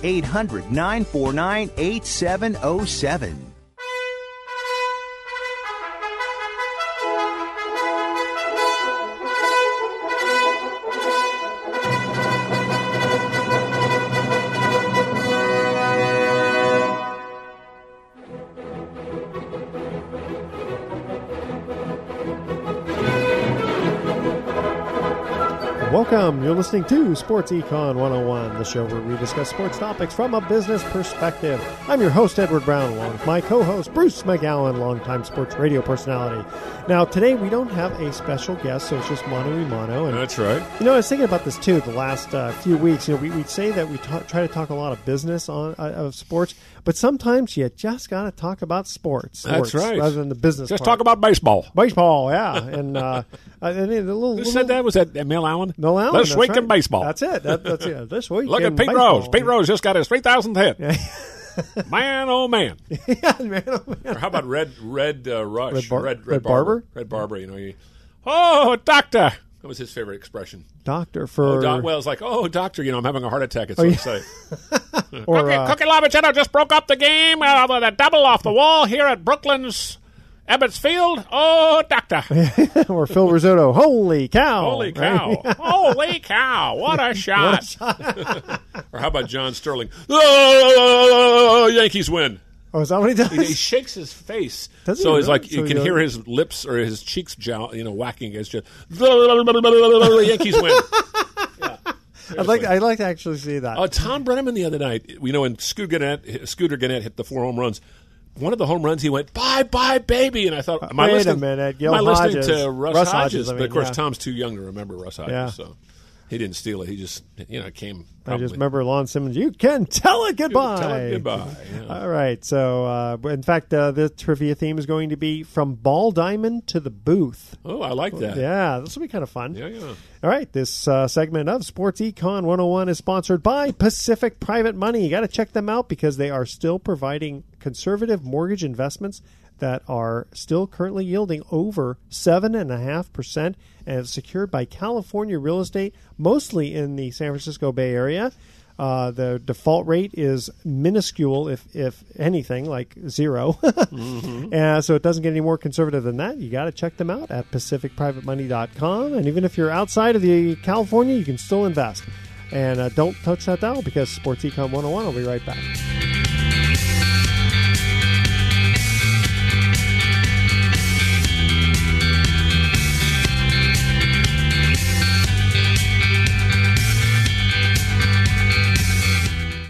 800-949-8707. Welcome. You're listening to Sports Econ 101, the show where we discuss sports topics from a business perspective. I'm your host, Edward Brown, along with my co-host, Bruce Macgowan, longtime sports radio personality. Now, today we don't have a special guest, so it's just mano-a-mano. And, that's right. You know, I was thinking about this, too, the last few weeks. You know, we say that we try to talk a lot of business on of sports, but sometimes you just got to talk about sports. That's right. Rather than the business just part. Talk about baseball. Baseball, yeah. And a little, who said that? Was that Mel Allen? Mel Allen. This week in baseball. That's it. That's it. This week. Look at Pete Rose. Pete Rose just got his 3,000th hit. Man, oh man. Yeah, man, oh man. Or how about Red Rush? Red Barber. Red Barber. You know, doctor. That was his favorite expression. Doctor for well, it's like, oh, doctor, you know, I'm having a heart attack. It's so exciting. Cookie Lavacchetto just broke up the game with a double off the wall here at Brooklyn's. Ebbets Field, oh, doctor. Or Phil Rizzuto, holy cow. Holy cow. Right? Holy cow. What a shot. Or how about John Sterling? Oh, Yankees win. Oh, is that what he does? He shakes his face. Does he so he's like, so you he can hear his lips or his cheeks whacking. It's just, Yankees win. Yeah. I'd like to actually see that. Tom Brenneman the other night, you know, when Scooter Gennett hit the 4 home runs, one of the home runs, he went, bye, bye, baby. And I thought, am I listening to Russ Hodges? But, of course, yeah. Tom's too young to remember Russ Hodges. Yeah. So he didn't steal it. He just, you know, came probably. I just remember Lon Simmons, you can tell it goodbye. You can tell it goodbye. Yeah. All right. So, in fact, the trivia theme is going to be From Ball Diamond to the Booth. Oh, I like that. Yeah, this will be kind of fun. Yeah. All right, this segment of Sports Econ 101 is sponsored by Pacific Private Money. You got to check them out because they are still providing conservative mortgage investments that are still currently yielding over 7.5% and is secured by California real estate, mostly in the San Francisco Bay Area. The default rate is minuscule, if anything, like zero. Mm-hmm. And so it doesn't get any more conservative than that. You got to check them out at PacificPrivateMoney.com. And even if you're outside of the California, you can still invest. And don't touch that dial because Sports Econ 101 will be right back.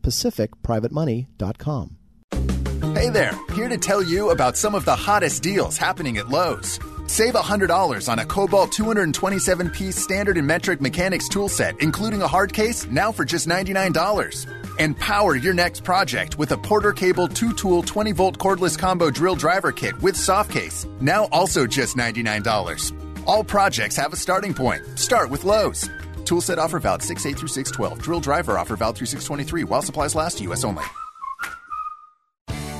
PacificPrivateMoney.com. Hey there, here to tell you about some of the hottest deals happening at Lowe's. Save $100 on a Cobalt 227-piece standard and metric mechanics tool set, including a hard case, now for just $99. And power your next project with a Porter Cable 2-tool 20-volt cordless combo drill driver kit with soft case, now also just $99. All projects have a starting point. Start with Lowe's. Tool set offer valid 6/8 through 6/12. Drill driver offer valid through 6/23 while supplies last, U.S. only.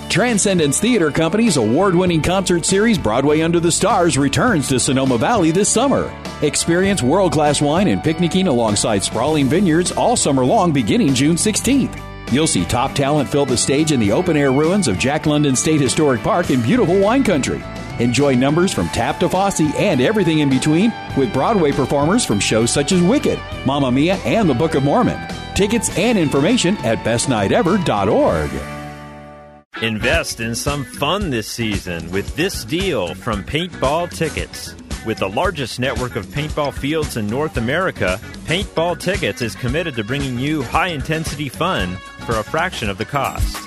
Transcendence Theater Company's award-winning concert series Broadway Under the Stars returns to Sonoma Valley this summer. Experience world-class wine and picnicking alongside sprawling vineyards all summer long beginning June 16th. You'll see top talent fill the stage in the open-air ruins of Jack London State Historic Park in beautiful wine country. Enjoy numbers from Tap to Fosse and everything in between with Broadway performers from shows such as Wicked, Mamma Mia, and The Book of Mormon. Tickets and information at bestnightever.org. Invest in some fun this season with this deal from Paintball Tickets. With the largest network of paintball fields in North America, Paintball Tickets is committed to bringing you high-intensity fun for a fraction of the cost.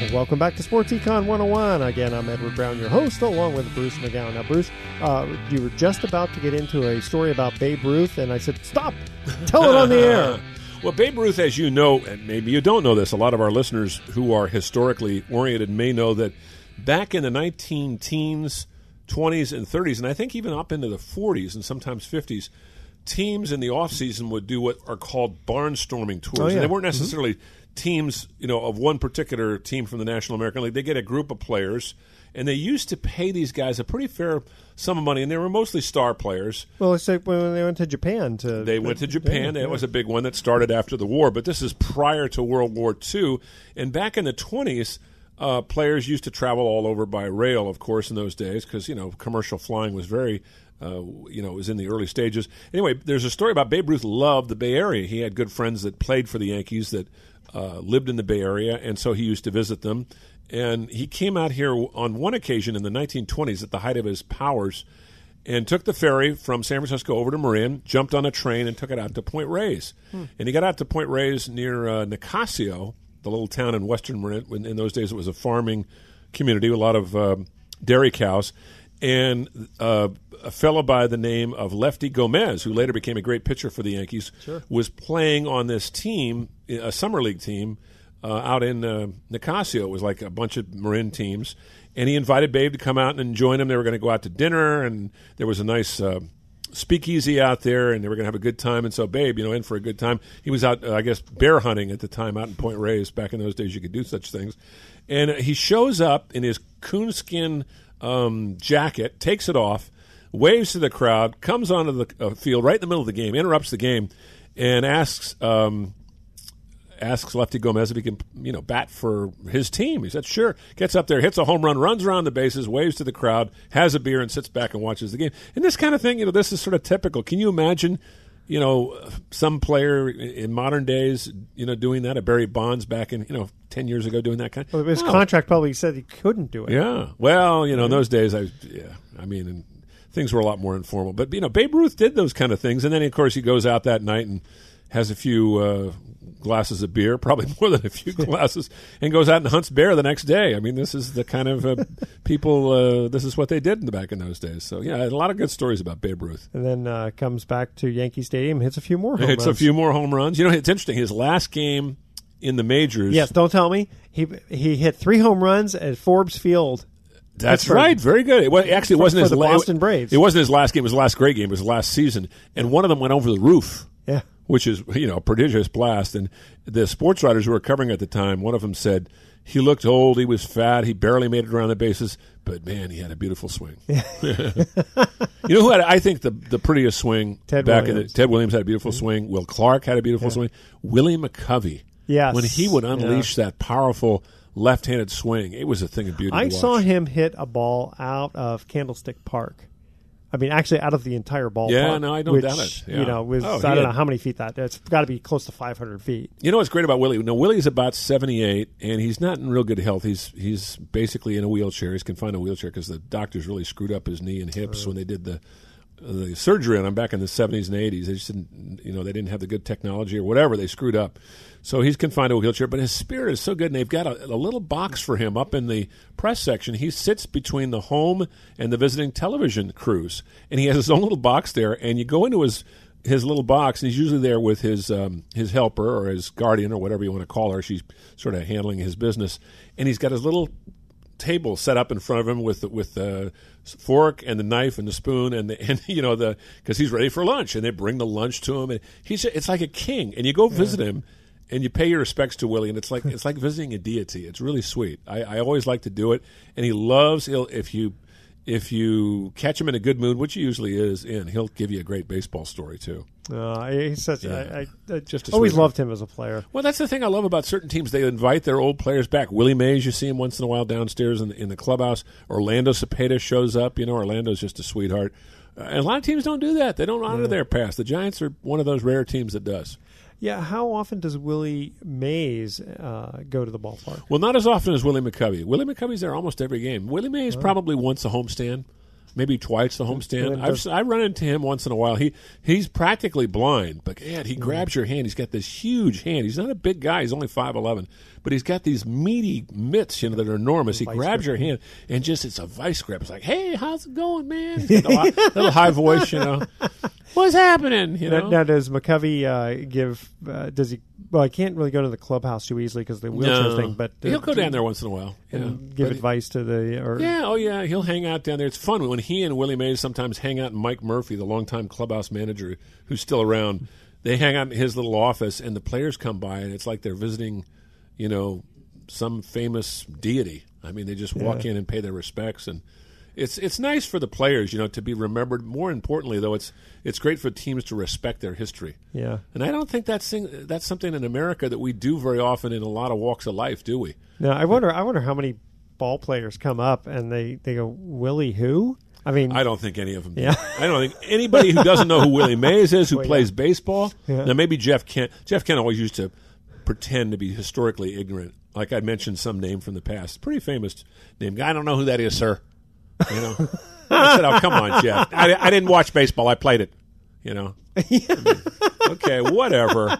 Well, welcome back to Sports Econ 101. Again, I'm Edward Brown, your host, along with Bruce Macgowan. Now, Bruce, you were just about to get into a story about Babe Ruth, and I said, stop! Tell it on the air! Well, Babe Ruth, as you know, and maybe you don't know this, a lot of our listeners who are historically oriented may know that back in the 19-teens, 20s, and 30s, and I think even up into the 40s and sometimes 50s, teams in the offseason would do what are called barnstorming tours. Oh, yeah. And they weren't necessarily... Mm-hmm. teams, you know, of one particular team from the National American League. They get a group of players, and they used to pay these guys a pretty fair sum of money, and they were mostly star players. Well, it's like when they went to Japan. They went to Japan. That was a big one that started after the war, but this is prior to World War II. And back in the 20s, players used to travel all over by rail, of course, in those days because, you know, commercial flying was very... it was in the early stages. Anyway, there's a story about Babe Ruth loved the Bay Area. He had good friends that played for the Yankees that lived in the Bay Area, and so he used to visit them. And he came out here on one occasion in the 1920s at the height of his powers and took the ferry from San Francisco over to Marin, jumped on a train, and took it out to Point Reyes. And he got out to Point Reyes near Nicasio, the little town in western Marin. In those days, it was a farming community with a lot of dairy cows. And a fellow by the name of Lefty Gomez, who later became a great pitcher for the Yankees, was playing on this team, a summer league team, out in Nicasio. It was like a bunch of Marin teams. And he invited Babe to come out and join him. They were going to go out to dinner, and there was a nice speakeasy out there, and they were going to have a good time. And so Babe, you know, in for a good time. He was out, I guess, bear hunting at the time out in Point Reyes. Back in those days, you could do such things. And he shows up in his coonskin jacket, takes it off, waves to the crowd, comes onto the field right in the middle of the game, interrupts the game, and asks Lefty Gomez if he can, you know, bat for his team. He said, sure. Gets up there, hits a home run, runs around the bases, waves to the crowd, has a beer, and sits back and watches the game. And this kind of thing, you know, this is sort of typical. Can you imagine, you know, some player in modern days, you know, doing that? A Barry Bonds back in, you know, 10 years ago doing that kind of... Well, his contract probably said he couldn't do it. Yeah. Well, you know, in those days, I mean, things were a lot more informal. But, you know, Babe Ruth did those kind of things. And then, of course, he goes out that night and has a few glasses of beer, probably more than a few glasses, and goes out and hunts bear the next day. I mean, this is the kind of people, this is what they did in the back in those days. So, yeah, a lot of good stories about Babe Ruth. And then comes back to Yankee Stadium, hits a few more home runs. You know, it's interesting. His last game in the majors. Yes, don't tell me. He hit 3 home runs at Forbes Field. That's right. Very good. It wasn't his last game. It was his last great game. It was his last season. And one of them went over the roof. Yeah. Which is, you know, a prodigious blast. And the sports writers who were covering at the time, one of them said, He looked old. He was fat. He barely made it around the bases. But, man, he had a beautiful swing. Yeah. You know who had, I think, the prettiest swing? Ted Williams had a beautiful swing. Will Clark had a beautiful swing. Willie McCovey. Yes. When he would unleash that powerful left-handed swing, it was a thing of beauty. I saw him hit a ball out of Candlestick Park. I mean, actually, out of the entire ballpark. Yeah, no, I don't doubt it. Yeah. You know, I don't know how many feet that is. It's got to be close to 500 feet. You know what's great about Willie? No, Willie's about 78, and he's not in real good health. He's basically in a wheelchair. He's confined to a wheelchair because the doctors really screwed up his knee and hips when they did the surgery on him back in the 70s and 80s. They just didn't, they didn't have the good technology or whatever. They screwed up. So he's confined to a wheelchair, but his spirit is so good, and they've got a little box for him up in the press section. He sits between the home and the visiting television crews, and he has his own little box there, and you go into his little box, and he's usually there with his helper or his guardian or whatever you want to call her. She's sort of handling his business, and he's got his little table set up in front of him with the fork and the knife and the spoon and because he's ready for lunch, and they bring the lunch to him, and it's like a king, and you go visit him and you pay your respects to Willie, and it's like visiting a deity. It's really sweet. I always like to do it, and if you catch him in a good mood, which he usually is in, he'll give you a great baseball story too. I always loved him as a player. Well, that's the thing I love about certain teams. They invite their old players back. Willie Mays, you see him once in a while downstairs in the clubhouse. Orlando Cepeda shows up. Orlando's just a sweetheart. And a lot of teams don't do that. They don't honor their past. The Giants are one of those rare teams that does. Yeah, how often does Willie Mays go to the ballpark? Well, not as often as Willie McCovey. Willie McCovey's there almost every game. Willie Mays probably once a homestand, maybe twice the homestand. I run into him once in a while. He's practically blind, but man, he grabs your hand. He's got this huge hand. He's not a big guy. He's only 5'11", but he's got these meaty mitts, that are enormous. He grabs your hand, and just it's a vice grip. It's like, hey, how's it going, man? He's got a little high voice, What's happening? Now, does McCovey I can't really go to the clubhouse too easily because of the wheelchair thing, but he'll go down there once in a while and give advice to the. He'll hang out down there. It's fun when he and Willie Mays sometimes hang out. And Mike Murphy, the longtime clubhouse manager who's still around, they hang out in his little office, and the players come by, and it's like they're visiting, some famous deity. I mean, they just walk in and pay their respects and. It's nice for the players, to be remembered. More importantly, though, it's great for teams to respect their history. Yeah, and I don't think that's something in America that we do very often in a lot of walks of life, do we? No, I wonder how many ball players come up and they go, Willie who? I mean, I don't think any of them do. I don't think anybody who doesn't know who Willie Mays is, who plays baseball. Yeah. Now maybe Jeff Kent. Jeff Kent always used to pretend to be historically ignorant, like I mentioned some name from the past, pretty famous name guy. I don't know who that is, sir. I said, "Oh, come on, Jeff. I didn't watch baseball. I played it." I mean, okay, whatever.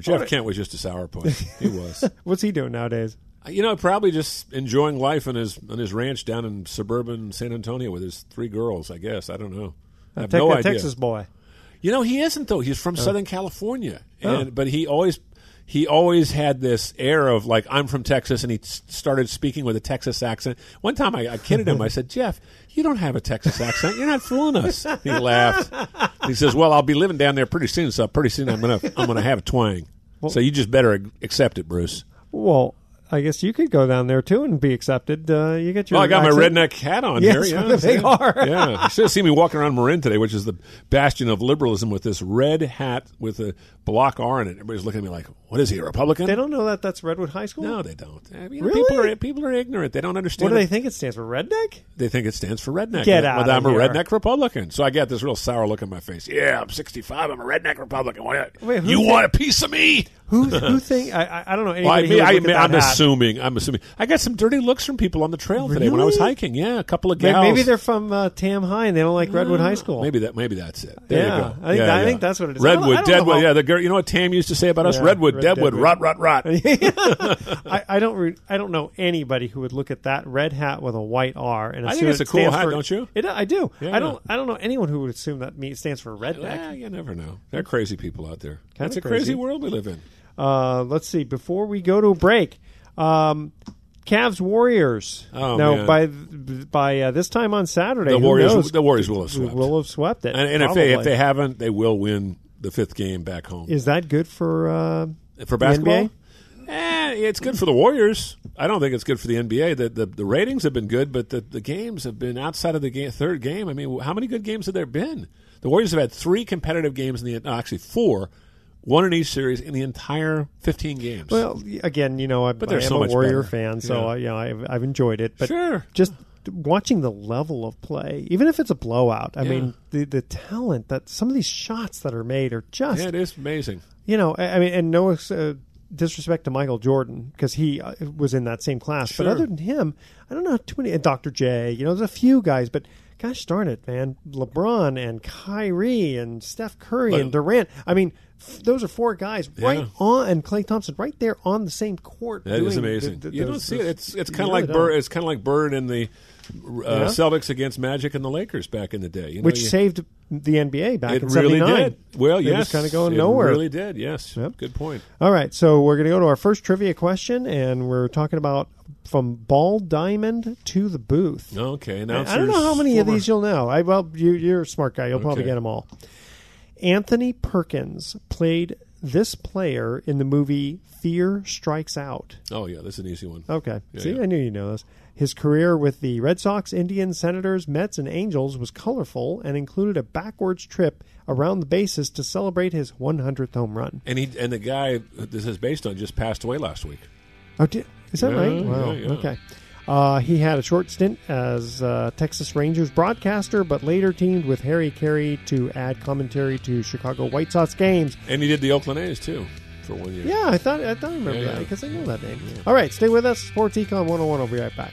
Jeff Kent was just a sourpuss. He was. What's he doing nowadays? Probably just enjoying life on his ranch down in suburban San Antonio with his three girls. I guess I don't know. I have no idea. Texas boy. He isn't though. He's from Southern California, but he always had this air of, like, I'm from Texas, and he started speaking with a Texas accent. One time I kidded him. I said, Jeff, you don't have a Texas accent. You're not fooling us. He laughed. He says, well, I'll be living down there pretty soon, so pretty soon I'm gonna have a twang. Well, so you just better accept it, Bruce. Well, I guess you could go down there, too, and be accepted. You get your. Well, I got accent. My redneck hat on here. Yeah, they are. You should have seen me walking around Marin today, which is the bastion of liberalism, with this red hat with a block R in it. Everybody's looking at me like, what is he, a Republican? They don't know that that's Redwood High School? No, they don't. Really? People are ignorant. They don't understand. What do they think it stands for, redneck? They think it stands for redneck. Get out of here. I'm a redneck Republican. So I got this real sour look on my face. Yeah, I'm 65. I'm a redneck Republican. Wait, you want a piece of me? Who think? I don't know. I'm assuming. I got some dirty looks from people on the trail today when I was hiking. Yeah, a couple of gals. Maybe they're from Tam High and they don't like Redwood High School. Maybe that's it. There you go. I think that's what it is. Redwood, Deadwood. Yeah, the girl. You know what Tam used to say about us? Redwood, Deadwood, rot. I don't know anybody who would look at that red hat with a white R and assume I think it's a cool hat. Don't you? I do. Yeah. I don't know anyone who would assume that stands for redneck. You never know. There are crazy people out there. That's a crazy world we live in. Let's see. Before we go to a break, Cavs Warriors. Oh, now, man. By this time on Saturday, the Warriors will have swept. Will have swept it. And if they haven't, they will win the fifth game back home. Is that good for basketball? The NBA? It's good for the Warriors. I don't think it's good for the NBA. The ratings have been good, but the games have been outside of the game, third game. I mean, how many good games have there been? The Warriors have had three competitive games in the actually four, one in each series in the entire 15 games. Well, again, you know, I am a Warrior fan, so I've enjoyed it. But sure, just watching the level of play, even if it's a blowout, I mean, the talent that some of these shots that are made are just it is amazing. You know, I mean, and no disrespect to Michael Jordan, because he was in that same class. Sure. But other than him, I don't know too many. And Dr. J, you know, there's a few guys, but gosh darn it, man. LeBron and Kyrie and Steph Curry and Durant. I mean, those are four guys right on, and Klay Thompson right there on the same court. That is amazing. You don't see it. It's kind of like Bird. It's kind of like Bird in the Celtics against Magic and the Lakers back in the day. You know, which saved the NBA back in 79. It really did. Well, yes. It was kind of going nowhere. It really did, yes. Yep. Good point. All right, so we're going to go to our first trivia question, and we're talking about from ball diamond to the booth. Okay. And I don't know how many of these you'll know. You're a smart guy. You'll probably get them all. Anthony Perkins played this player in the movie Fear Strikes Out. Oh, yeah. That's an easy one. Okay. Yeah, see, yeah. I knew you know this. His career with the Red Sox, Indians, Senators, Mets, and Angels was colorful and included a backwards trip around the bases to celebrate his 100th home run. And the guy this is based on just passed away last week. Oh, is that right? Wow. Yeah. Okay. He had a short stint as Texas Rangers broadcaster, but later teamed with Harry Carey to add commentary to Chicago White Sox games. And he did the Oakland A's, too, for 1 year. Yeah, I thought I remember that because I know that name. Yeah. All right, stay with us. Sports Econ 101. I'll be right back.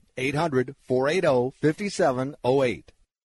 800-480-5708.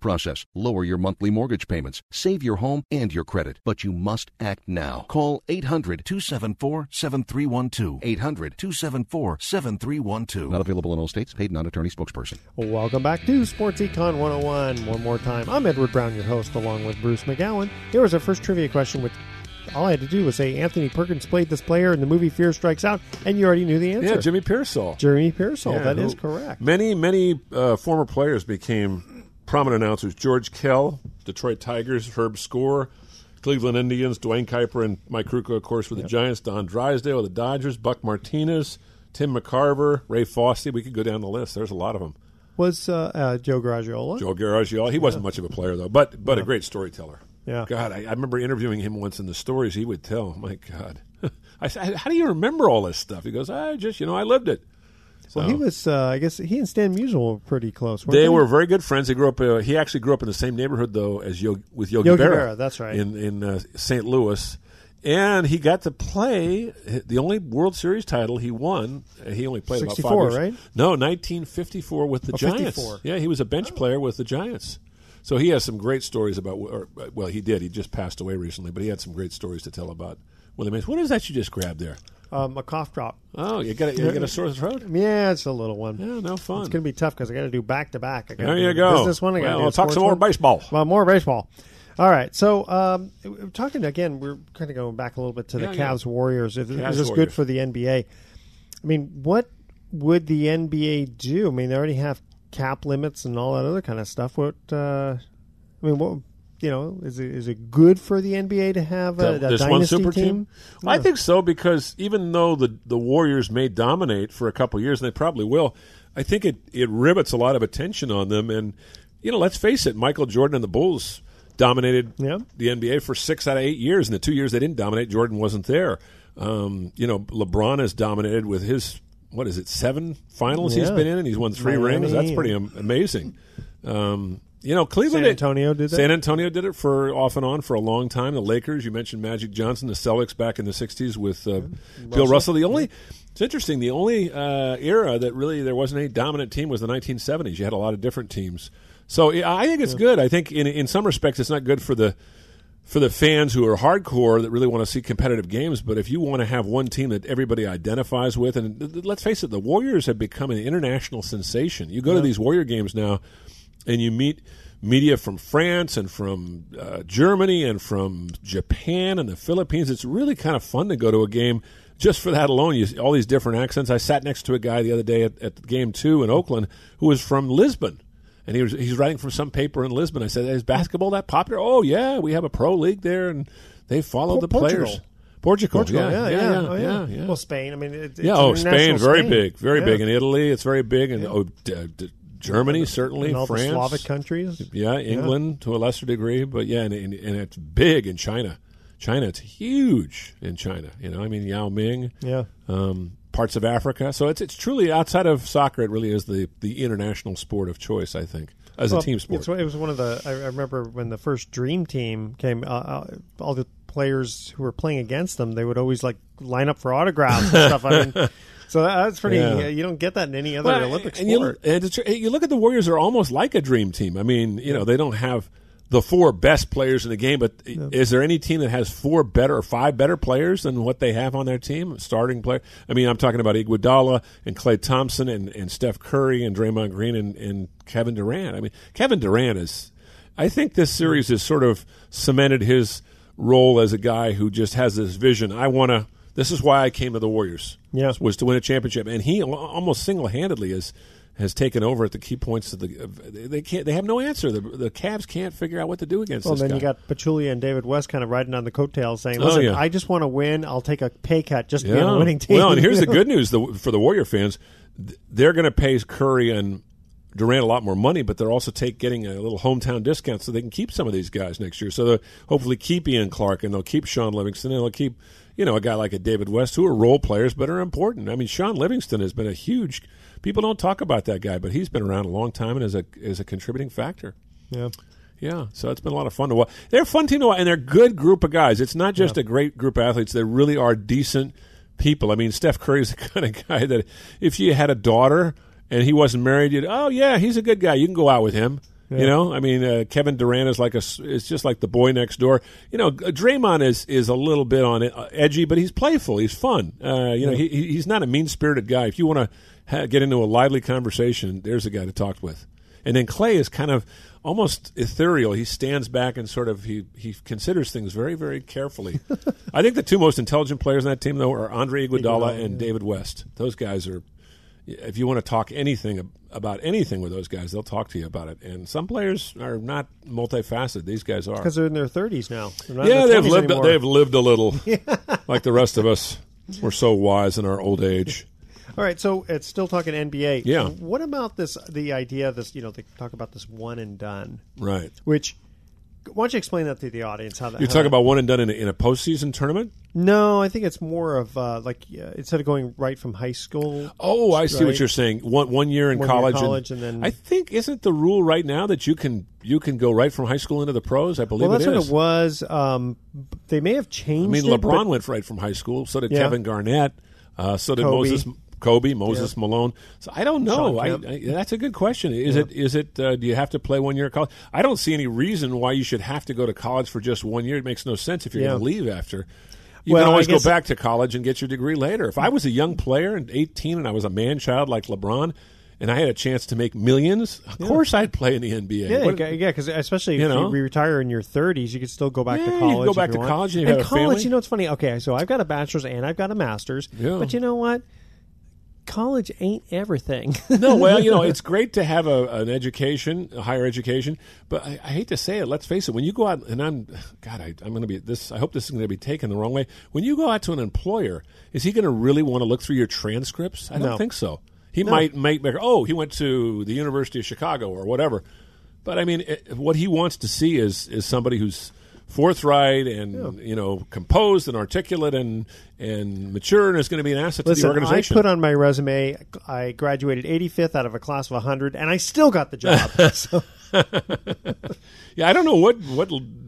process, lower your monthly mortgage payments, save your home and your credit, but you must act now. Call 800-274-7312. 800-274-7312. Not available in all states. Paid non-attorney spokesperson. Welcome back to Sports Econ 101. One more time, I'm Edward Brown, your host, along with Bruce Macgowan. Here is our first trivia question, which All I had to do was say Anthony Perkins played this player in the movie Fear Strikes Out, and you already knew the answer. Yeah, Jimmy Pearsall. Jimmy Pearsall, yeah, that is correct. Many former players became prominent announcers. George Kell, Detroit Tigers, Herb Score, Cleveland Indians, Dwayne Kuyper and Mike Krucko, of course, for the Giants, Don Drysdale, the Dodgers, Buck Martinez, Tim McCarver, Ray Fosse. We could go down the list. There's a lot of them. Was Joe Garagiola? Joe Garagiola. He wasn't much of a player, though, but a great storyteller. Yeah. God, I remember interviewing him once, and the stories he would tell. My God. I said, how do you remember all this stuff? He goes, I lived it. So, well, he was, I guess, he and Stan Musial were pretty close. They were very good friends. They grew up. He actually grew up in the same neighborhood, though, as Yogi Berra. That's right. In St. Louis. And he got to play the only World Series title he won. He only played about 5 years. 1954, right? No, 1954 with the Giants. 54. Yeah, he was a bench player with the Giants. So he has some great stories about, he did. He just passed away recently, but he had some great stories to tell about Willie Mays. What is that you just grabbed there? A cough drop. Oh, you got a sore throat? Yeah, it's a little one. Yeah, no fun. It's going to be tough because I got to do back-to-back. There you go. Business one. We'll talk some more baseball. Well, more baseball. All right, so we're kind of going back a little bit to the Cavs-Warriors. Is this good for the NBA? I mean, what would the NBA do? I mean, they already have cap limits and all that other kind of stuff. Is it good for the NBA to have a dynasty one super team? No. I think so, because even though the Warriors may dominate for a couple of years, and they probably will, I think it rivets a lot of attention on them. And, let's face it, Michael Jordan and the Bulls dominated the NBA for 6 out of 8 years, and the 2 years they didn't dominate, Jordan wasn't there. LeBron has dominated with his, 7 finals he's been in, and he's won 3 rings. That's pretty amazing. Cleveland, San Antonio did it for off and on for a long time. The Lakers, you mentioned Magic Johnson, the Celtics back in the 60s with Bill Russell. It's interesting, the only era that really there wasn't any dominant team was the 1970s. You had a lot of different teams. So I think it's good. I think in some respects it's not good for the fans who are hardcore that really want to see competitive games. But if you want to have one team that everybody identifies with, and let's face it, the Warriors have become an international sensation. You go to these Warrior games now, and you meet media from France and from Germany and from Japan and the Philippines. It's really kind of fun to go to a game just for that alone. You see all these different accents. I sat next to a guy the other day at Game 2 in Oakland who was from Lisbon. And he's writing from some paper in Lisbon. I said, is basketball that popular? Oh, yeah, we have a pro league there, and they follow the players. Portugal, yeah. Well, Spain, I mean, Spain, very big. In Italy, it's very big. And Germany, certainly, and all France. The Slavic countries. Yeah, England to a lesser degree. But, yeah, and it's big in China. It's huge in China. Yao Ming. Yeah. Parts of Africa. So it's truly, outside of soccer, it really is the international sport of choice, I think, as a team sport. It was one of the, I remember when the first Dream Team came, all the players who were playing against them, they would always line up for autographs and stuff. I mean, so that's pretty, you don't get that in any other Olympic sport. You look at the Warriors, they're almost like a dream team. I mean, they don't have the 4 best players in the game, but is there any team that has 4 better or 5 better players than what they have on their team, starting player? I mean, I'm talking about Iguodala and Klay Thompson and Steph Curry and Draymond Green and Kevin Durant. I mean, Kevin Durant I think this series has sort of cemented his role as a guy who just has this vision. This is why I came to the Warriors, was to win a championship. And he almost single-handedly has taken over at the key points. They have no answer. The Cavs can't figure out what to do against this guy. Well, then you got Pachulia and David West kind of riding on the coattails saying, listen, I just want to win. I'll take a pay cut just to be on a winning team. Well, and here's the good news for the Warrior fans. They're going to pay Curry and Durant a lot more money, but they're also getting a little hometown discount so they can keep some of these guys next year. So they'll hopefully keep Ian Clark, and they'll keep Sean Livingston, and they'll keep a guy like a David West, who are role players but are important. I mean, Sean Livingston has been a huge – people don't talk about that guy, but he's been around a long time and is a contributing factor. Yeah. Yeah, so it's been a lot of fun to watch. They're a fun team to watch, and they're a good group of guys. It's not just a great group of athletes. They really are decent people. I mean, Steph Curry's the kind of guy that if you had a daughter and he wasn't married, he's a good guy. You can go out with him. Yeah. Kevin Durant is it's just like the boy next door. Draymond is a little bit on edgy, but he's playful. He's fun. He's not a mean-spirited guy. If you want to get into a lively conversation, there's a guy to talk with. And then Clay is kind of almost ethereal. He stands back and sort of he considers things very, very carefully. I think the two most intelligent players on that team, though, are Andre Iguodala and David West. Those guys are, if you want to talk anything about anything with those guys, they'll talk to you about it. And some players are not multifaceted. These guys are. Because they're in their 30s now. Yeah, they've lived a little. Like the rest of us. We're so wise in our old age. All right, so it's still talking NBA. Yeah. What about this? The idea, this they talk about this one and done, right? Which, why don't you explain that to the audience? How that you're talking about one and done in a postseason tournament? No, I think it's more of instead of going right from high school. Oh, I see what you're saying. One year in college, and then I think isn't the rule right now that you can go right from high school into the pros? I believe it is. Well, that's what it was. They may have changed. I mean, LeBron went right from high school. So did Kevin Garnett. So did Kobe. Moses Malone. So I don't know. That's a good question. Do you have to play 1 year of college? I don't see any reason why you should have to go to college for just 1 year. It makes no sense if you're going to leave after. You can always go back to college and get your degree later. If I was a young player and 18 and I was a man-child like LeBron and I had a chance to make millions, of course I'd play in the NBA. Yeah, because especially if you retire in your 30s, you could still go back to college. You can go back to college and you have a family. It's funny. Okay, so I've got a bachelor's and I've got a master's, but you know what? College ain't everything. No, well, it's great to have an education, a higher education, but I hate to say it. Let's face it. When you go out, and I'm going to be this. I hope this is going to be taken the wrong way. When you go out to an employer, is he going to really want to look through your transcripts? I don't think so. He might make. Oh, he went to the University of Chicago or whatever. But I mean, what he wants to see is somebody who's forthright and composed and articulate and mature and is going to be an asset to the organization. I put on my resume, I graduated 85th out of a class of 100, and I still got the job. I don't know what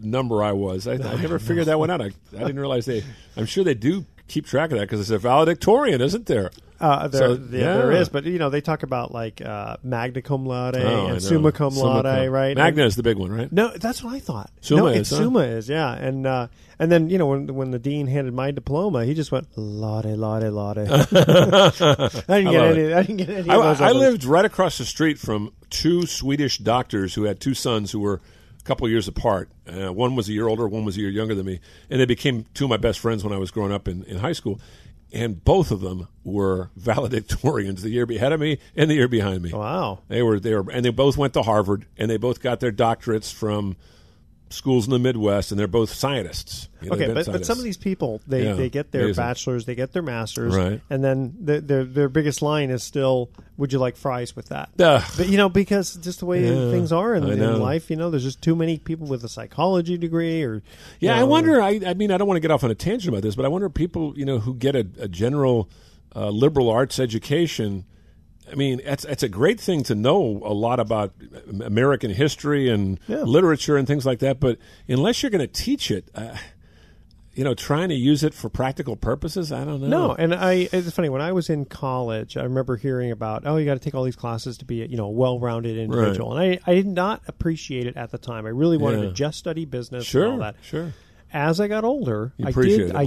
number I was. I never figured that one out. I didn't realize I'm sure they do keep track of that because it's a valedictorian, isn't there? There is, but they talk about magna cum laude and summa cum laude, right? Magna is the big one, right? No, that's what I thought. Summa is, yeah. And then when the dean handed my diploma, he just went laude. I didn't get any. I lived right across the street from two Swedish doctors who had two sons who were a couple of years apart. One was a year older, one was a year younger than me, and they became two of my best friends when I was growing up in high school. And both of them were valedictorians the year ahead of me and the year behind me. Wow. They were, and they both went to Harvard, and they both got their doctorates from schools in the Midwest, and they're both scientists. But some of these people, they get their bachelor's, they get their master's, right. And then their biggest line is still, would you like fries with that? But, because just the way things are in life, there's just too many people with a psychology degree. I wonder, I mean, I don't want to get off on a tangent about this, but I wonder if people, who get a general liberal arts education, I mean, it's a great thing to know a lot about American history and literature and things like that. But unless you're going to teach it, trying to use it for practical purposes, I don't know. No, and it's funny. When I was in college, I remember hearing about, you got to take all these classes to be a well-rounded individual. Right. And I did not appreciate it at the time. I really wanted to just study business and all that. Sure. As I got older, I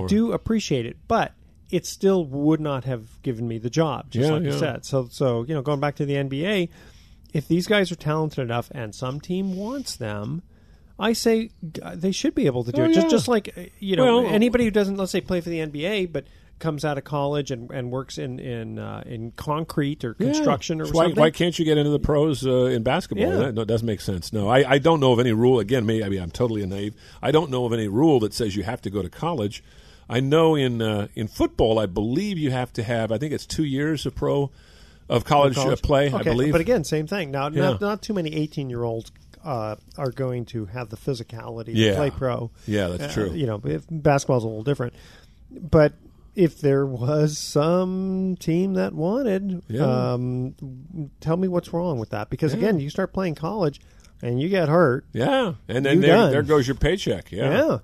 do appreciate it, but it still would not have given me the job, you said. So going back to the NBA, if these guys are talented enough and some team wants them, I say they should be able to do it. Yeah. Just like, anybody who doesn't, let's say, play for the NBA, but comes out of college and works in concrete or construction or something. Why can't you get into the pros in basketball? Yeah. That doesn't make sense. No, I don't know of any rule. Again, I'm totally naive. I don't know of any rule that says you have to go to college. I know in football, I believe you have to have, I think it's 2 years of college play, okay. I believe. But again, same thing. Now, not too many 18-year-olds are going to have the physicality to play pro. Yeah, that's true. Basketball's a little different. But if there was some team that wanted, tell me what's wrong with that. Because again, you start playing college and you get hurt. Yeah, and then there goes your paycheck. Yeah.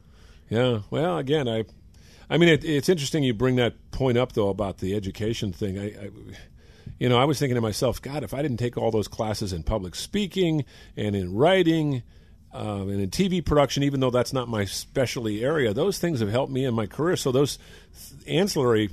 Well, again, I mean, it's interesting you bring that point up, though, about the education thing. I was thinking to myself, God, if I didn't take all those classes in public speaking and in writing and in TV production, even though that's not my specialty area, those things have helped me in my career. So those ancillary,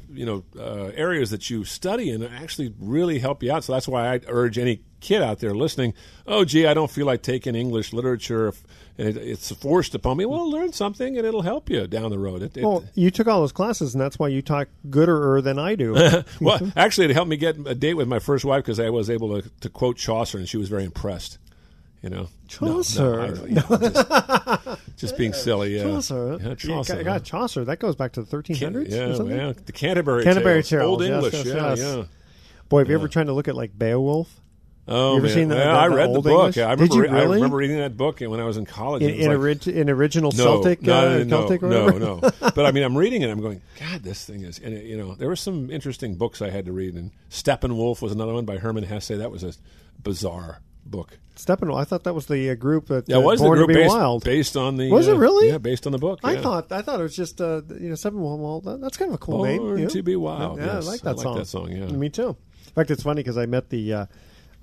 areas that you study in actually really help you out. So that's why I urge any kid out there listening, oh, gee, I don't feel like taking English literature. It's forced upon me. Well, learn something, and it'll help you down the road. Well, you took all those classes, and that's why you talk gooder than I do. Well, actually, it helped me get a date with my first wife because I was able to quote Chaucer, and she was very impressed. Chaucer. Just being silly. Yeah. Chaucer. Yeah, Chaucer. Chaucer. That goes back to the 1300s or something? Yeah, the Canterbury Tales. Old English. Yes. Boy, have you ever tried to look at, like, Beowulf? Oh, man. I read the book. Yeah, I remember reading that book when I was in college. In original Celtic? No. But, I mean, I'm reading it. I'm going, God, this thing is. And, there were some interesting books I had to read. And Steppenwolf was another one by Hermann Hesse. That was a bizarre book. Steppenwolf. I thought that was the group that was Born the group to be Wild. Based on the was it really? Yeah, based on the book. I thought it was just Steppenwolf. That's kind of a cool name. Born to be Wild. Yeah, yes. I like that song. Yeah, me too. In fact, it's funny because I met the.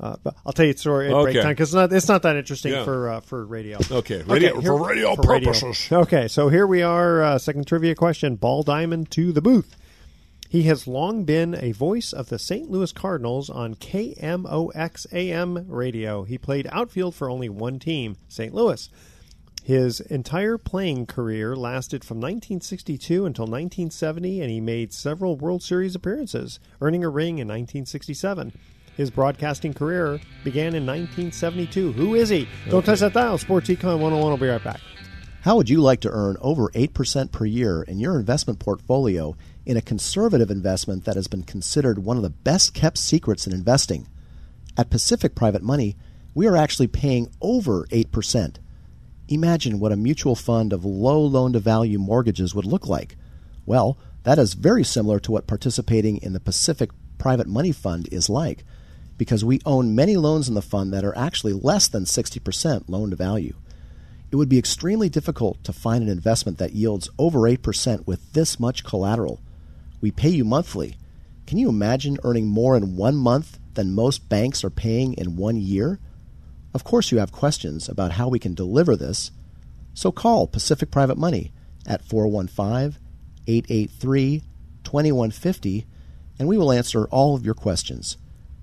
I'll tell you a story at break time because it's not that interesting for radio. Okay, for radio purposes. Okay, so here we are. Second trivia question: Ball Diamond to the booth. He has long been a voice of the St. Louis Cardinals on KMOX-AM radio. He played outfield for only one team, St. Louis. His entire playing career lasted from 1962 until 1970, and he made several World Series appearances, earning a ring in 1967. His broadcasting career began in 1972. Who is he? Don't touch that dial. Sports Econ 101 will be right back. How would you like to earn over 8% per year in your investment portfolio in a conservative investment that has been considered one of the best-kept secrets in investing? At Pacific Private Money, we are actually paying over 8%. Imagine what a mutual fund of low loan-to-value mortgages would look like. Well, that is very similar to what participating in the Pacific Private Money Fund is like, because we own many loans in the fund that are actually less than 60% loan-to-value. It would be extremely difficult to find an investment that yields over 8% with this much collateral. We pay you monthly. Can you imagine earning more in 1 month than most banks are paying in 1 year? Of course you have questions about how we can deliver this, so call Pacific Private Money at 415-883-2150, and we will answer all of your questions.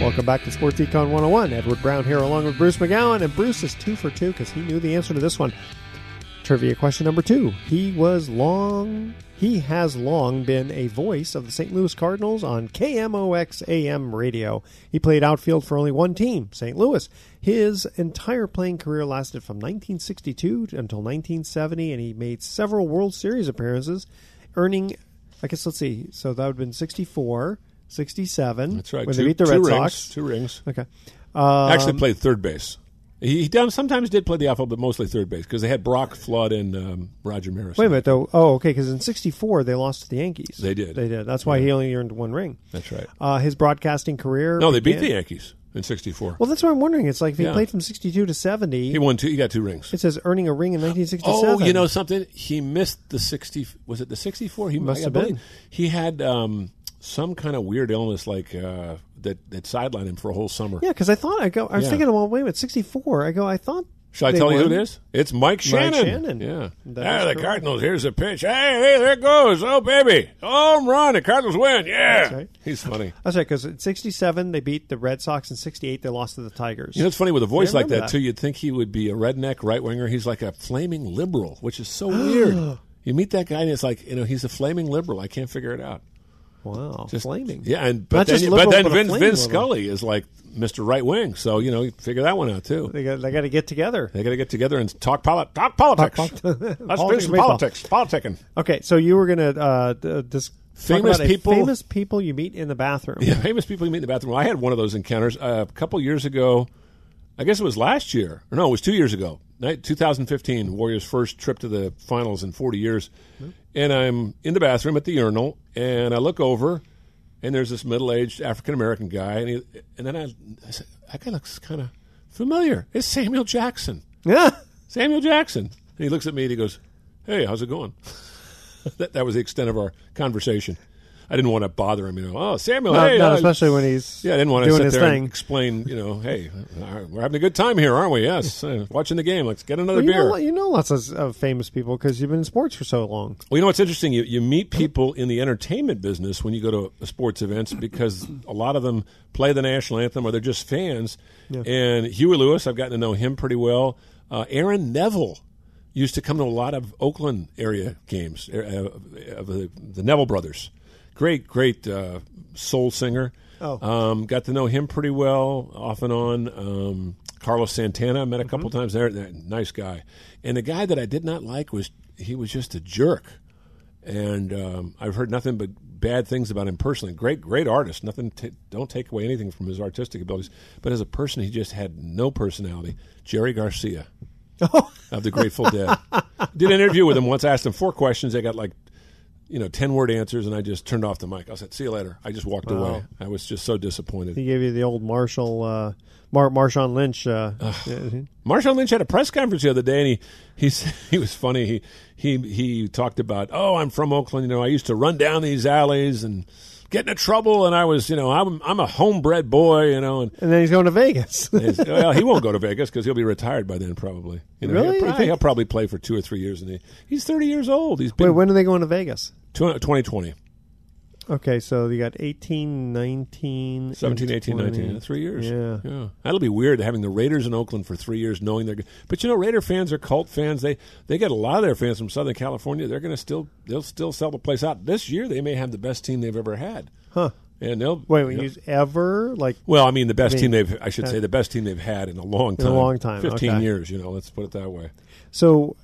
Welcome back to Sports Econ 101. Edward Brown here along with Bruce Macgowan. And Bruce is 2 for 2 because he knew the answer to this one. Trivia question number 2. He has long been a voice of the St. Louis Cardinals on KMOX AM radio. He played outfield for only one team, St. Louis. His entire playing career lasted from 1962 until 1970, and he made several World Series appearances, earning, I guess, let's see, so that would have been 64, 67. That's right. When they beat the Red Sox. Two rings. Okay. Actually played third base. He sometimes did play the outfield, but mostly third base because they had Brock Flood and Roger Maris. Wait a minute, though. Oh, okay, because in '64 they lost to the Yankees. They did. That's why he only earned one ring. That's right. His broadcasting career. No, they beat the Yankees in '64. Well, that's what I'm wondering. It's like if he played from '62 to '70. He won two. He got two rings. It says earning a ring in 1967. Oh, you know something? He missed the '60. Was it the '64? He must have been. He had some kind of weird illness, like. That sidelined him for a whole summer. Yeah, because I was thinking, well, wait a minute, 64. Should I tell you who it is? It's Mike Shannon. Yeah. The Cardinals, here's a pitch. Hey, there it goes. Oh, baby. Home run. The Cardinals win. Yeah. That's right. He's funny. That's right, because in 67, they beat the Red Sox. In 68, they lost to the Tigers. You know, it's funny with a voice like that, too. You'd think he would be a redneck right winger. He's like a flaming liberal, which is so weird. You meet that guy, and it's like, you know, he's a flaming liberal. I can't figure it out. Wow, just flaming. Yeah, but then Vince Scully is like Mr. Right Wing, so, you know, you figure that one out, too. They got to get together. They got to get together and talk politics. Let's do some politics. Politicking. Okay, so you were going to famous people you meet in the bathroom. Yeah, famous people you meet in the bathroom. I had one of those encounters a couple years ago. I guess it was last year. Or no, it was 2 years ago. 2015, Warriors' first trip to the finals in 40 years. Mm-hmm. And I'm in the bathroom at the urinal, and I look over, and there's this middle-aged African-American guy, and then I said, that guy looks kind of familiar. It's Samuel Jackson. Yeah. Samuel Jackson. And he looks at me, and he goes, hey, how's it going? that was the extent of our conversation. I didn't want to bother him, you know. Oh, Samuel, hey. Not especially when he's doing his thing. Yeah, I didn't want to sit there and explain, you know, hey, we're having a good time here, aren't we? Yes. Watching the game. Let's get another beer. You know lots of famous people because you've been in sports for so long. Well, you know what's interesting? You meet people in the entertainment business when you go to sports events because a lot of them play the national anthem or they're just fans. Yeah. And Huey Lewis, I've gotten to know him pretty well. Aaron Neville used to come to a lot of Oakland area games of the Neville brothers. Great soul singer. Oh. Got to know him pretty well, off and on. Carlos Santana, I met a couple times there. Nice guy. And the guy that I did not like was just a jerk. And I've heard nothing but bad things about him personally. Great artist. Don't take away anything from his artistic abilities. But as a person, he just had no personality. Jerry Garcia of the Grateful Dead. Did an interview with him once. I asked him 4 questions. They got like, you know, 10-word answers, and I just turned off the mic. I said, see you later. I just walked away. I was just so disappointed. He gave you the old Marshawn Lynch. Marshawn Lynch had a press conference the other day, and he was funny. He talked about, I'm from Oakland. You know, I used to run down these alleys and get into trouble, and I was, you know, I'm a homebred boy, you know. And then he's going to Vegas. Well, he won't go to Vegas because he'll be retired by then, probably. You know, really? He'll probably play for 2 or 3 years. And he's 30 years old. Wait, when are they going to Vegas? 2020. Okay, so you got 18, 19, 17, 18, 19, 3 years. Yeah. That'll be weird having the Raiders in Oakland for 3 years, knowing they're good. But you know, Raider fans are cult fans. They get a lot of their fans from Southern California. They're going to they'll still sell the place out. This year they may have the best team they've ever had. Huh. And I should say the best team they've had in a long time. 15 years, you know, let's put it that way. So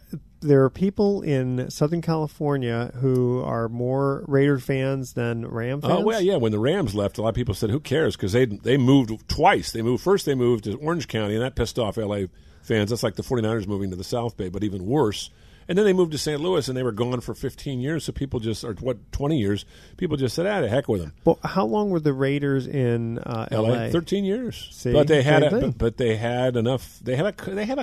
there are people in Southern California who are more Raider fans than Ram fans? Oh, well, yeah. When the Rams left, a lot of people said, who cares? Because they moved twice. First, they moved to Orange County, and that pissed off L.A. fans. That's like the 49ers moving to the South Bay, but even worse. And then they moved to St. Louis, and they were gone for 15 years. So people just, 20 years, people just said, to heck with them. Well, how long were the Raiders in L.A.? 13 years. See? But they had a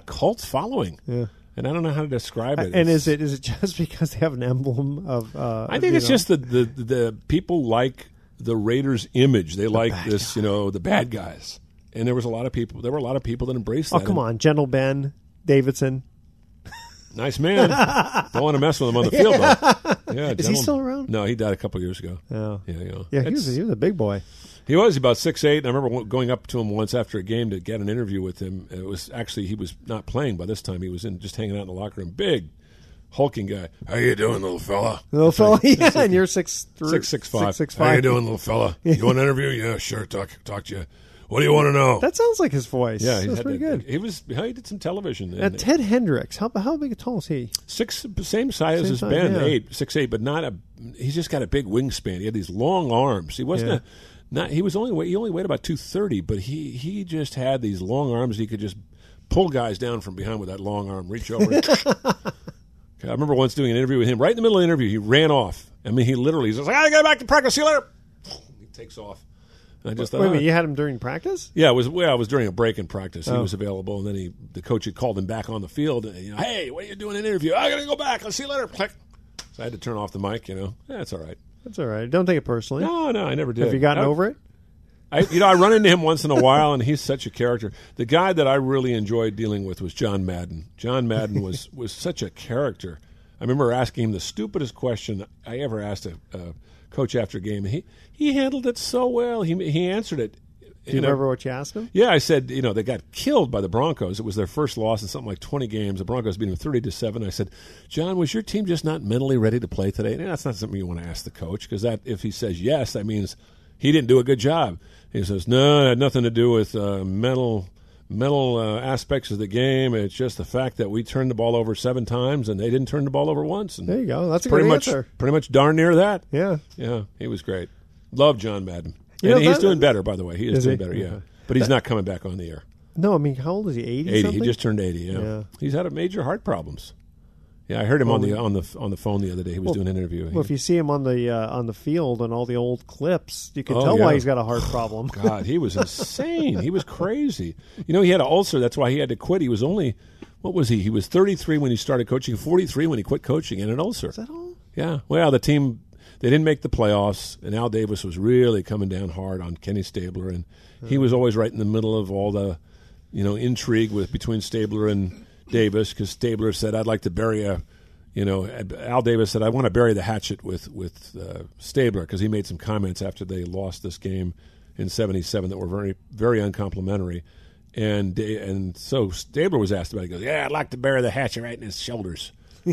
cult following. Yeah. And I don't know how to describe it. And is it just because they have an emblem of? I think it's just the people like the Raiders image. They like this, you know, the bad guys. And there was a lot of people. There were a lot of people that embraced that. Oh, come on, Gentle Ben Davidson. Nice man. Don't want to mess with him on the field, though. Yeah, is he still around? No, he died a couple years ago. Oh. Yeah, you know. Yeah, he was a big boy. He was about 6'8", and I remember going up to him once after a game to get an interview with him. It was actually he was not playing by this time. He was just hanging out in the locker room. Big, hulking guy. How you doing, little fella? Little fella, yeah. Like, and you're 6'3". 6'5". 6'5". How you doing, little fella? You want an interview? Yeah, sure. Talk to you. What do you want to know? That sounds like his voice. Yeah, that's pretty good. He did some television. And Ted Hendricks. How big tall is he? Same size as Ben. Yeah. 6'8", but not a. He's just got a big wingspan. He had these long arms. He wasn't a. Not he was only he only weighed about 230, but he just had these long arms. He could just pull guys down from behind with that long arm, reach over. And I remember once doing an interview with him. Right in the middle of the interview, he ran off. I mean, he literally was like, "I got to go back to practice. See you later." He takes off. And I just thought, wait a minute, you had him during practice? Yeah, it was during a break in practice. Oh. He was available, and then the coach had called him back on the field. And, you know, hey, what are you doing in an interview? I got to go back. I'll see you later. Click. So I had to turn off the mic. You know, that's all right. That's all right. Don't take it personally. No, I never did. Have you gotten over it? I run into him once in a while, and he's such a character. The guy that I really enjoyed dealing with was John Madden. John Madden was such a character. I remember asking him the stupidest question I ever asked a coach after a game. He handled it so well. He answered it. Do you remember what you asked him? Yeah, I said, they got killed by the Broncos. It was their first loss in something like 20 games. The Broncos beat them 30-7. I said, John, was your team just not mentally ready to play today? And that's not something you want to ask the coach, because if he says yes, that means he didn't do a good job. He says, no, it had nothing to do with mental aspects of the game. It's just the fact that we turned the ball over 7 times, and they didn't turn the ball over once. And there you go. That's a great answer. Pretty much darn near that. Yeah. Yeah, he was great. Love John Madden. And he's doing better, by the way. He is doing better, yeah. But he's not coming back on the air. No, I mean, how old is he, 80 something? He just turned 80, yeah. He's had major heart problems. Yeah, I heard him on the phone the other day. He was doing an interview. Well, if you see him on the field and all the old clips, you can tell why he's got a heart problem. God, he was insane. He was crazy. He had an ulcer. That's why he had to quit. He was only, what was he? He was 33 when he started coaching, 43 when he quit coaching, and an ulcer. Is that all? Yeah. Well, the team... They didn't make the playoffs, and Al Davis was really coming down hard on Kenny Stabler, and he was always right in the middle of all the, intrigue between Stabler and Davis, because Stabler said, "I'd like to bury Al Davis said, "I want to bury the hatchet with Stabler," because he made some comments after they lost this game in '77 that were very, very uncomplimentary, and so Stabler was asked about it. He goes, "Yeah, I'd like to bury the hatchet right in his shoulders."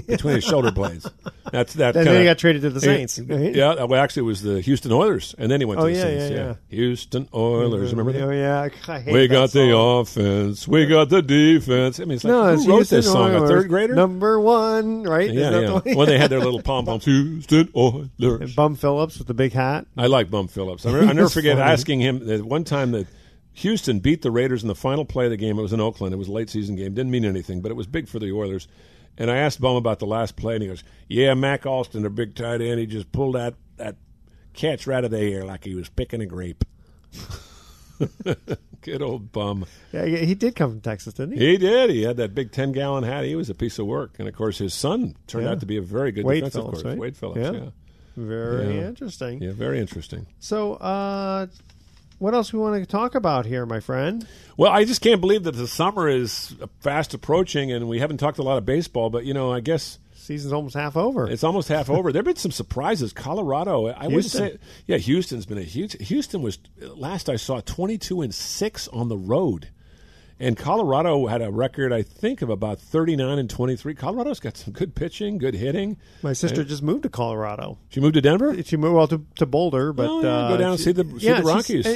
Between his shoulder blades. And then he got traded to the Saints. Yeah, well, actually, it was the Houston Oilers, and then he went to the Saints. Yeah. Houston Oilers, remember that? Oh, yeah, I hate we that got song. The offense, we got the defense. I mean, it's like, who wrote Houston this song, Oilers, a third grader? Number one, right? Yeah. When they had their little pom-poms, Houston Oilers. And Bum Phillips with the big hat. I like Bum Phillips. I never forget asking him that one time that Houston beat the Raiders in the final play of the game. It was in Oakland. It was a late-season game. Didn't mean anything, but it was big for the Oilers. And I asked Bum about the last play, and he goes, "Yeah, Mac Austin, the big tight end, he just pulled that catch right out of the air like he was picking a grape." Good old Bum. Yeah, he did come from Texas, didn't he? He did. He had that big 10-gallon hat. He was a piece of work. And, of course, his son turned out to be a very good defensive coordinator. Right? Wade Phillips, yeah. Very interesting. Yeah, very interesting. So, what else we want to talk about here, my friend? Well, I just can't believe that the summer is fast approaching, and we haven't talked a lot of baseball, but, I guess... Season's almost half over. It's almost half over. There have been some surprises. Colorado, I would say... Yeah, Houston's been a huge... Houston was, last I saw, 22-6 on the road. And Colorado had a record, I think, of about 39-23. Colorado's got some good pitching, good hitting. My sister just moved to Colorado. She moved to Denver? She moved to Boulder, but go down and see the Rockies.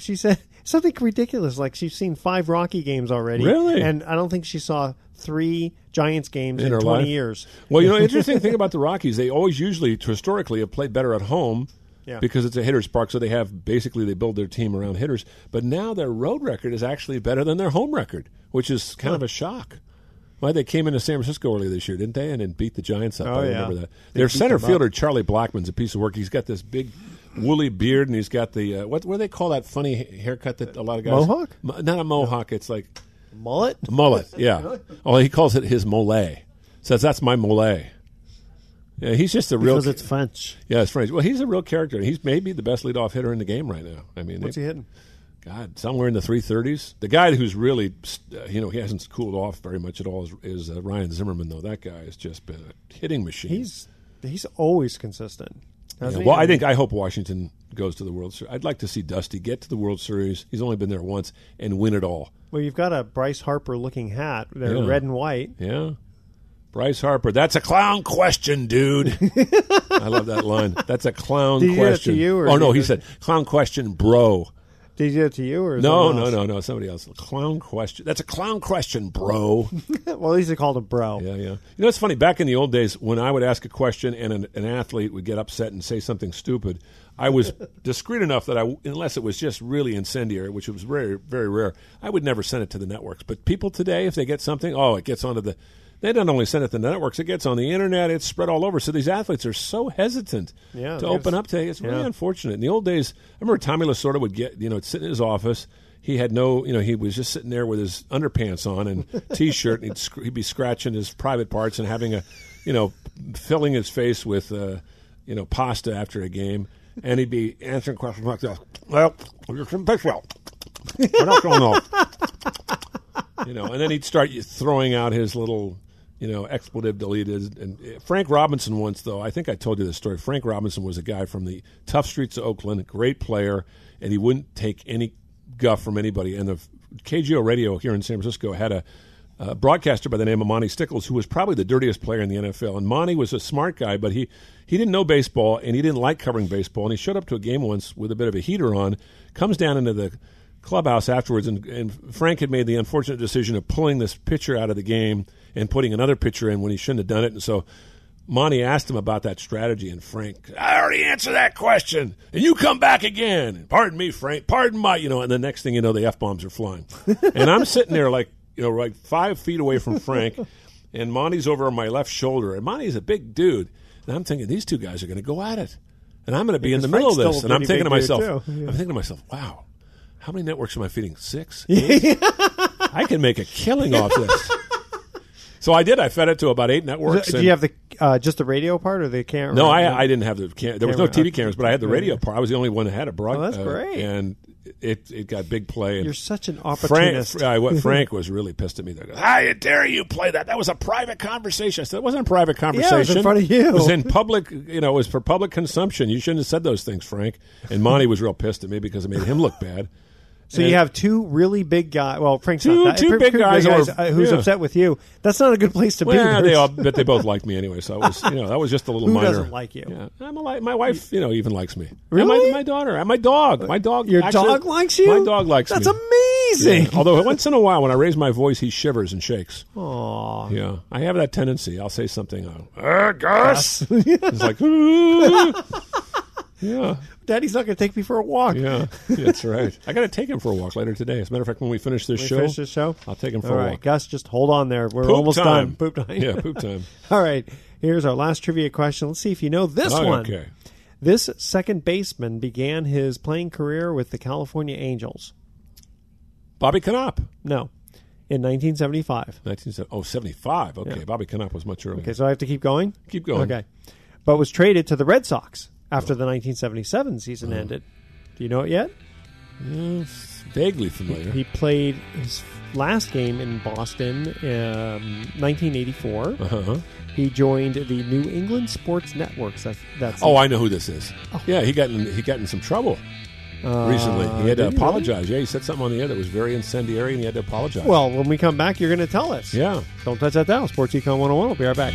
She said something ridiculous. Like she's seen 5 Rocky games already. Really? And I don't think she saw 3 Giants games in 20 years. Well, interesting thing about the Rockies, they always usually historically have played better at home. Yeah. Because it's a hitter's park, so they build their team around hitters. But now their road record is actually better than their home record, which is kind of a shock. Why, they came into San Francisco earlier this year, didn't they? And then beat the Giants up. I remember that. Their center fielder, Charlie Blackman's a piece of work. He's got this big woolly beard, and he's got the what do they call that funny haircut that a lot of guys... Mohawk? Not a mohawk. It's like... Mullet? Mullet, yeah. Really? Oh, he calls it his mole. Says, "That's my mole." Yeah, he's just a real... Because it's French. Yeah, it's French. Well, he's a real character. He's maybe the best leadoff hitter in the game right now. I mean, what's he hitting? God, somewhere in the 330s. The guy who's really, he hasn't cooled off very much at all is Ryan Zimmerman, though. That guy has just been a hitting machine. He's always consistent. Well, I hope Washington goes to the World Series. I'd like to see Dusty get to the World Series. He's only been there once and win it all. Well, you've got a Bryce Harper-looking hat. They're red and white. Yeah. Bryce Harper, that's a clown question, dude. I love that line. That's a clown question. Did he do that to you? Or he said, clown question, bro. Did he do it to you or No, somebody else. Clown question. That's a clown question, bro. Well, at least they called him bro. Yeah, yeah. You know, it's funny. Back in the old days, when I would ask a question and an athlete would get upset and say something stupid, I was discreet enough that unless it was just really incendiary, which was very, very rare, I would never send it to the networks. But people today, if they get something, it gets onto the – they don't only send it to the networks. It gets on the internet. It's spread all over. So these athletes are so hesitant to open up to – it's really unfortunate. In the old days, I remember Tommy Lasorda would get – sit in his office. He had no – he was just sitting there with his underpants on and T-shirt, and he'd be scratching his private parts and having a – filling his face with, pasta after a game. And he'd be answering questions like this. Well, you're from Pittsburgh. We're not going on. And then he'd start throwing out his little, expletive deleted. And Frank Robinson once, though, I think I told you this story. Frank Robinson was a guy from the tough streets of Oakland, a great player, and he wouldn't take any guff from anybody. And the KGO radio here in San Francisco had a broadcaster by the name of Monty Stickles, who was probably the dirtiest player in the NFL. And Monty was a smart guy, but he didn't know baseball, and he didn't like covering baseball. And he showed up to a game once with a bit of a heater on, comes down into the clubhouse afterwards, and Frank had made the unfortunate decision of pulling this pitcher out of the game and putting another pitcher in when he shouldn't have done it. And so Monty asked him about that strategy, and Frank, I already answered that question, and you come back again. And pardon me, Frank, pardon my, and the next thing you know, the F-bombs are flying. And I'm sitting there like, like 5 feet away from Frank, and Monty's over on my left shoulder. And Monty's a big dude. And I'm thinking, these two guys are going to go at it. And I'm going to be in the middle of this. And I'm thinking to myself, wow, how many networks am I feeding? 6? 8? I can make a killing off this. So I did. I fed it to about 8 networks. Do you have just the radio part or the camera? No, I didn't have the camera. There was no TV cameras, but I had the radio part. I was the only one that had a broadcast. Oh, that's great. And it got big play. And you're such an opportunist. Frank was really pissed at me. How dare you play that? That was a private conversation. I said, it wasn't a private conversation. Yeah, it was in front of you. It was in public, it was for public consumption. You shouldn't have said those things, Frank. And Monty was real pissed at me because it made him look bad. So you have 2 really big guys. Well, Frank's not that. Two big guys who's upset with you. That's not a good place to be. Yeah, but they both liked me anyway. So it was, that was just a little minor. Who doesn't like you? Yeah. My wife, even likes me. Really? And my daughter. And my dog. Your dog likes you? My dog likes me. That's amazing. Yeah. Although once in a while, when I raise my voice, he shivers and shakes. Aww. Yeah, I have that tendency. I'll say something. Gus. It's like. Yeah, Daddy's not going to take me for a walk. Yeah, that's right. I got to take him for a walk later today. As a matter of fact, when we finish this show, I'll take him for a walk. Gus, just hold on there. We're almost done. Poop time. Yeah, poop time. All right, here's our last trivia question. Let's see if you know this one. Okay. This second baseman began his playing career with the California Angels. Bobby Knopp. No. In 1975. 75. Okay, yeah. Bobby Knopp was much earlier. Okay, so I have to keep going? Keep going. Okay. But was traded to the Red Sox. After the 1977 season ended. Do you know it yet? Yes, vaguely familiar. He played his last game in Boston in 1984. Uh-huh. He joined the New England Sports Networks. I know who this is. Oh. Yeah, he got in some trouble recently. He had to apologize. Really? Yeah, he said something on the air that was very incendiary, and he had to apologize. Well, when we come back, you're going to tell us. Yeah. Don't touch that dial. Sports Econ 101. We'll be right back.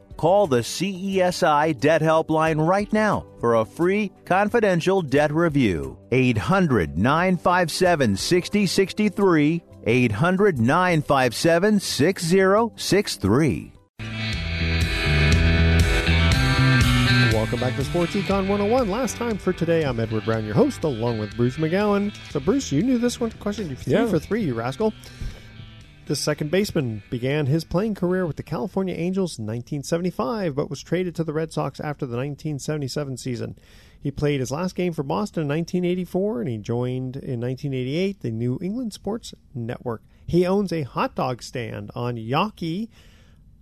Call the CESI Debt Helpline right now for a free confidential debt review. 800-957-6063. 800-957-6063. Welcome back to Sports Econ 101. Last time for today, I'm Edward Brown, your host, along with Bruce Macgowan. So, Bruce, you knew this one. Question 3 for 3, you rascal. The second baseman began his playing career with the California Angels in 1975, but was traded to the Red Sox after the 1977 season. He played his last game for Boston in 1984, and he joined in 1988 the New England Sports Network. He owns a hot dog stand on Yawkey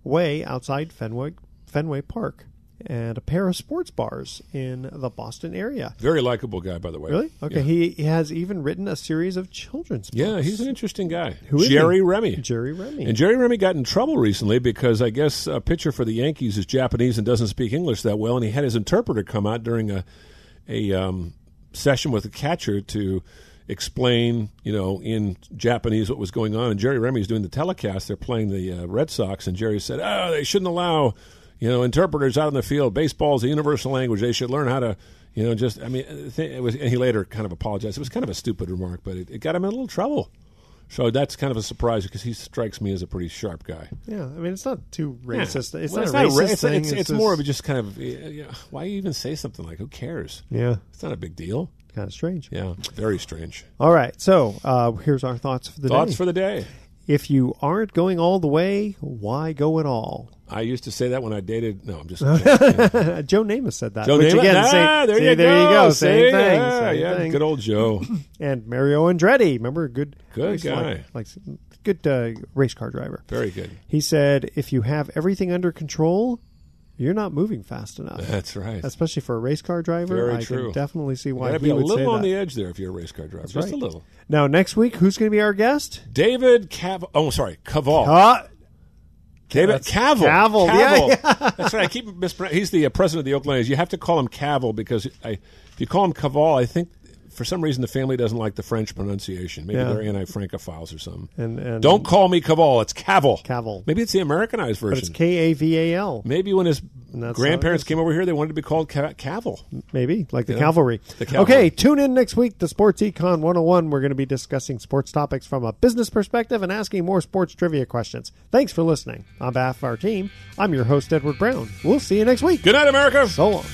Way outside Fenway Park and a pair of sports bars in the Boston area. Very likable guy, by the way. Really? Okay. Yeah. He has even written a series of children's books. Yeah, he's an interesting guy. Who is Jerry Remy. Jerry Remy. And Jerry Remy got in trouble recently because I guess a pitcher for the Yankees is Japanese and doesn't speak English that well, and he had his interpreter come out during a session with the catcher to explain, in Japanese what was going on. And Jerry Remy's doing the telecast. They're playing the Red Sox, and Jerry said, they shouldn't allow interpreters out on the field. Baseball is a universal language. They should learn how to, it was. And he later kind of apologized. It was kind of a stupid remark, but it got him in a little trouble. So that's kind of a surprise because he strikes me as a pretty sharp guy. Yeah, it's not too racist. Yeah. It's not a racist thing. It's more of just kind of, why you even say something like, who cares? Yeah. It's not a big deal. Kind of strange. Yeah, very strange. All right, so here's our thoughts for the day. Thoughts for the day. If you aren't going all the way, why go at all? I used to say that when I dated. No, I'm just kidding. Joe Namath said that. Joe Namath? Again, there you go. Same thing. Same thing. Good old Joe. And Mario Andretti. Remember, good guy. Good race car driver. Very good. He said, if you have everything under control, you're not moving fast enough. That's right. Especially for a race car driver. Very true. I can definitely see why he would say that. Got to be a little on the edge there if you're a race car driver. That's right. Just a little. Now, next week, who's going to be our guest? David Cavill. Oh, sorry. Cavill. David Cavill. Cavill. Yeah. That's right. I keep mispronouncing. He's the president of the Oakland A's. You have to call him Cavill because if you call him Cavill, I think for some reason the family doesn't like the French pronunciation. Maybe they're anti-Francophiles or something. And don't call me Cavill. It's Cavill. Cavill. Maybe it's the Americanized version. But it's K-A-V-A-L. Maybe when his grandparents came over here, they wanted to be called Cavill. Maybe, like the cavalry. Okay, tune in next week to Sports Econ 101. We're going to be discussing sports topics from a business perspective and asking more sports trivia questions. Thanks for listening. On behalf of our team, I'm your host, Edward Brown. We'll see you next week. Good night, America. So long.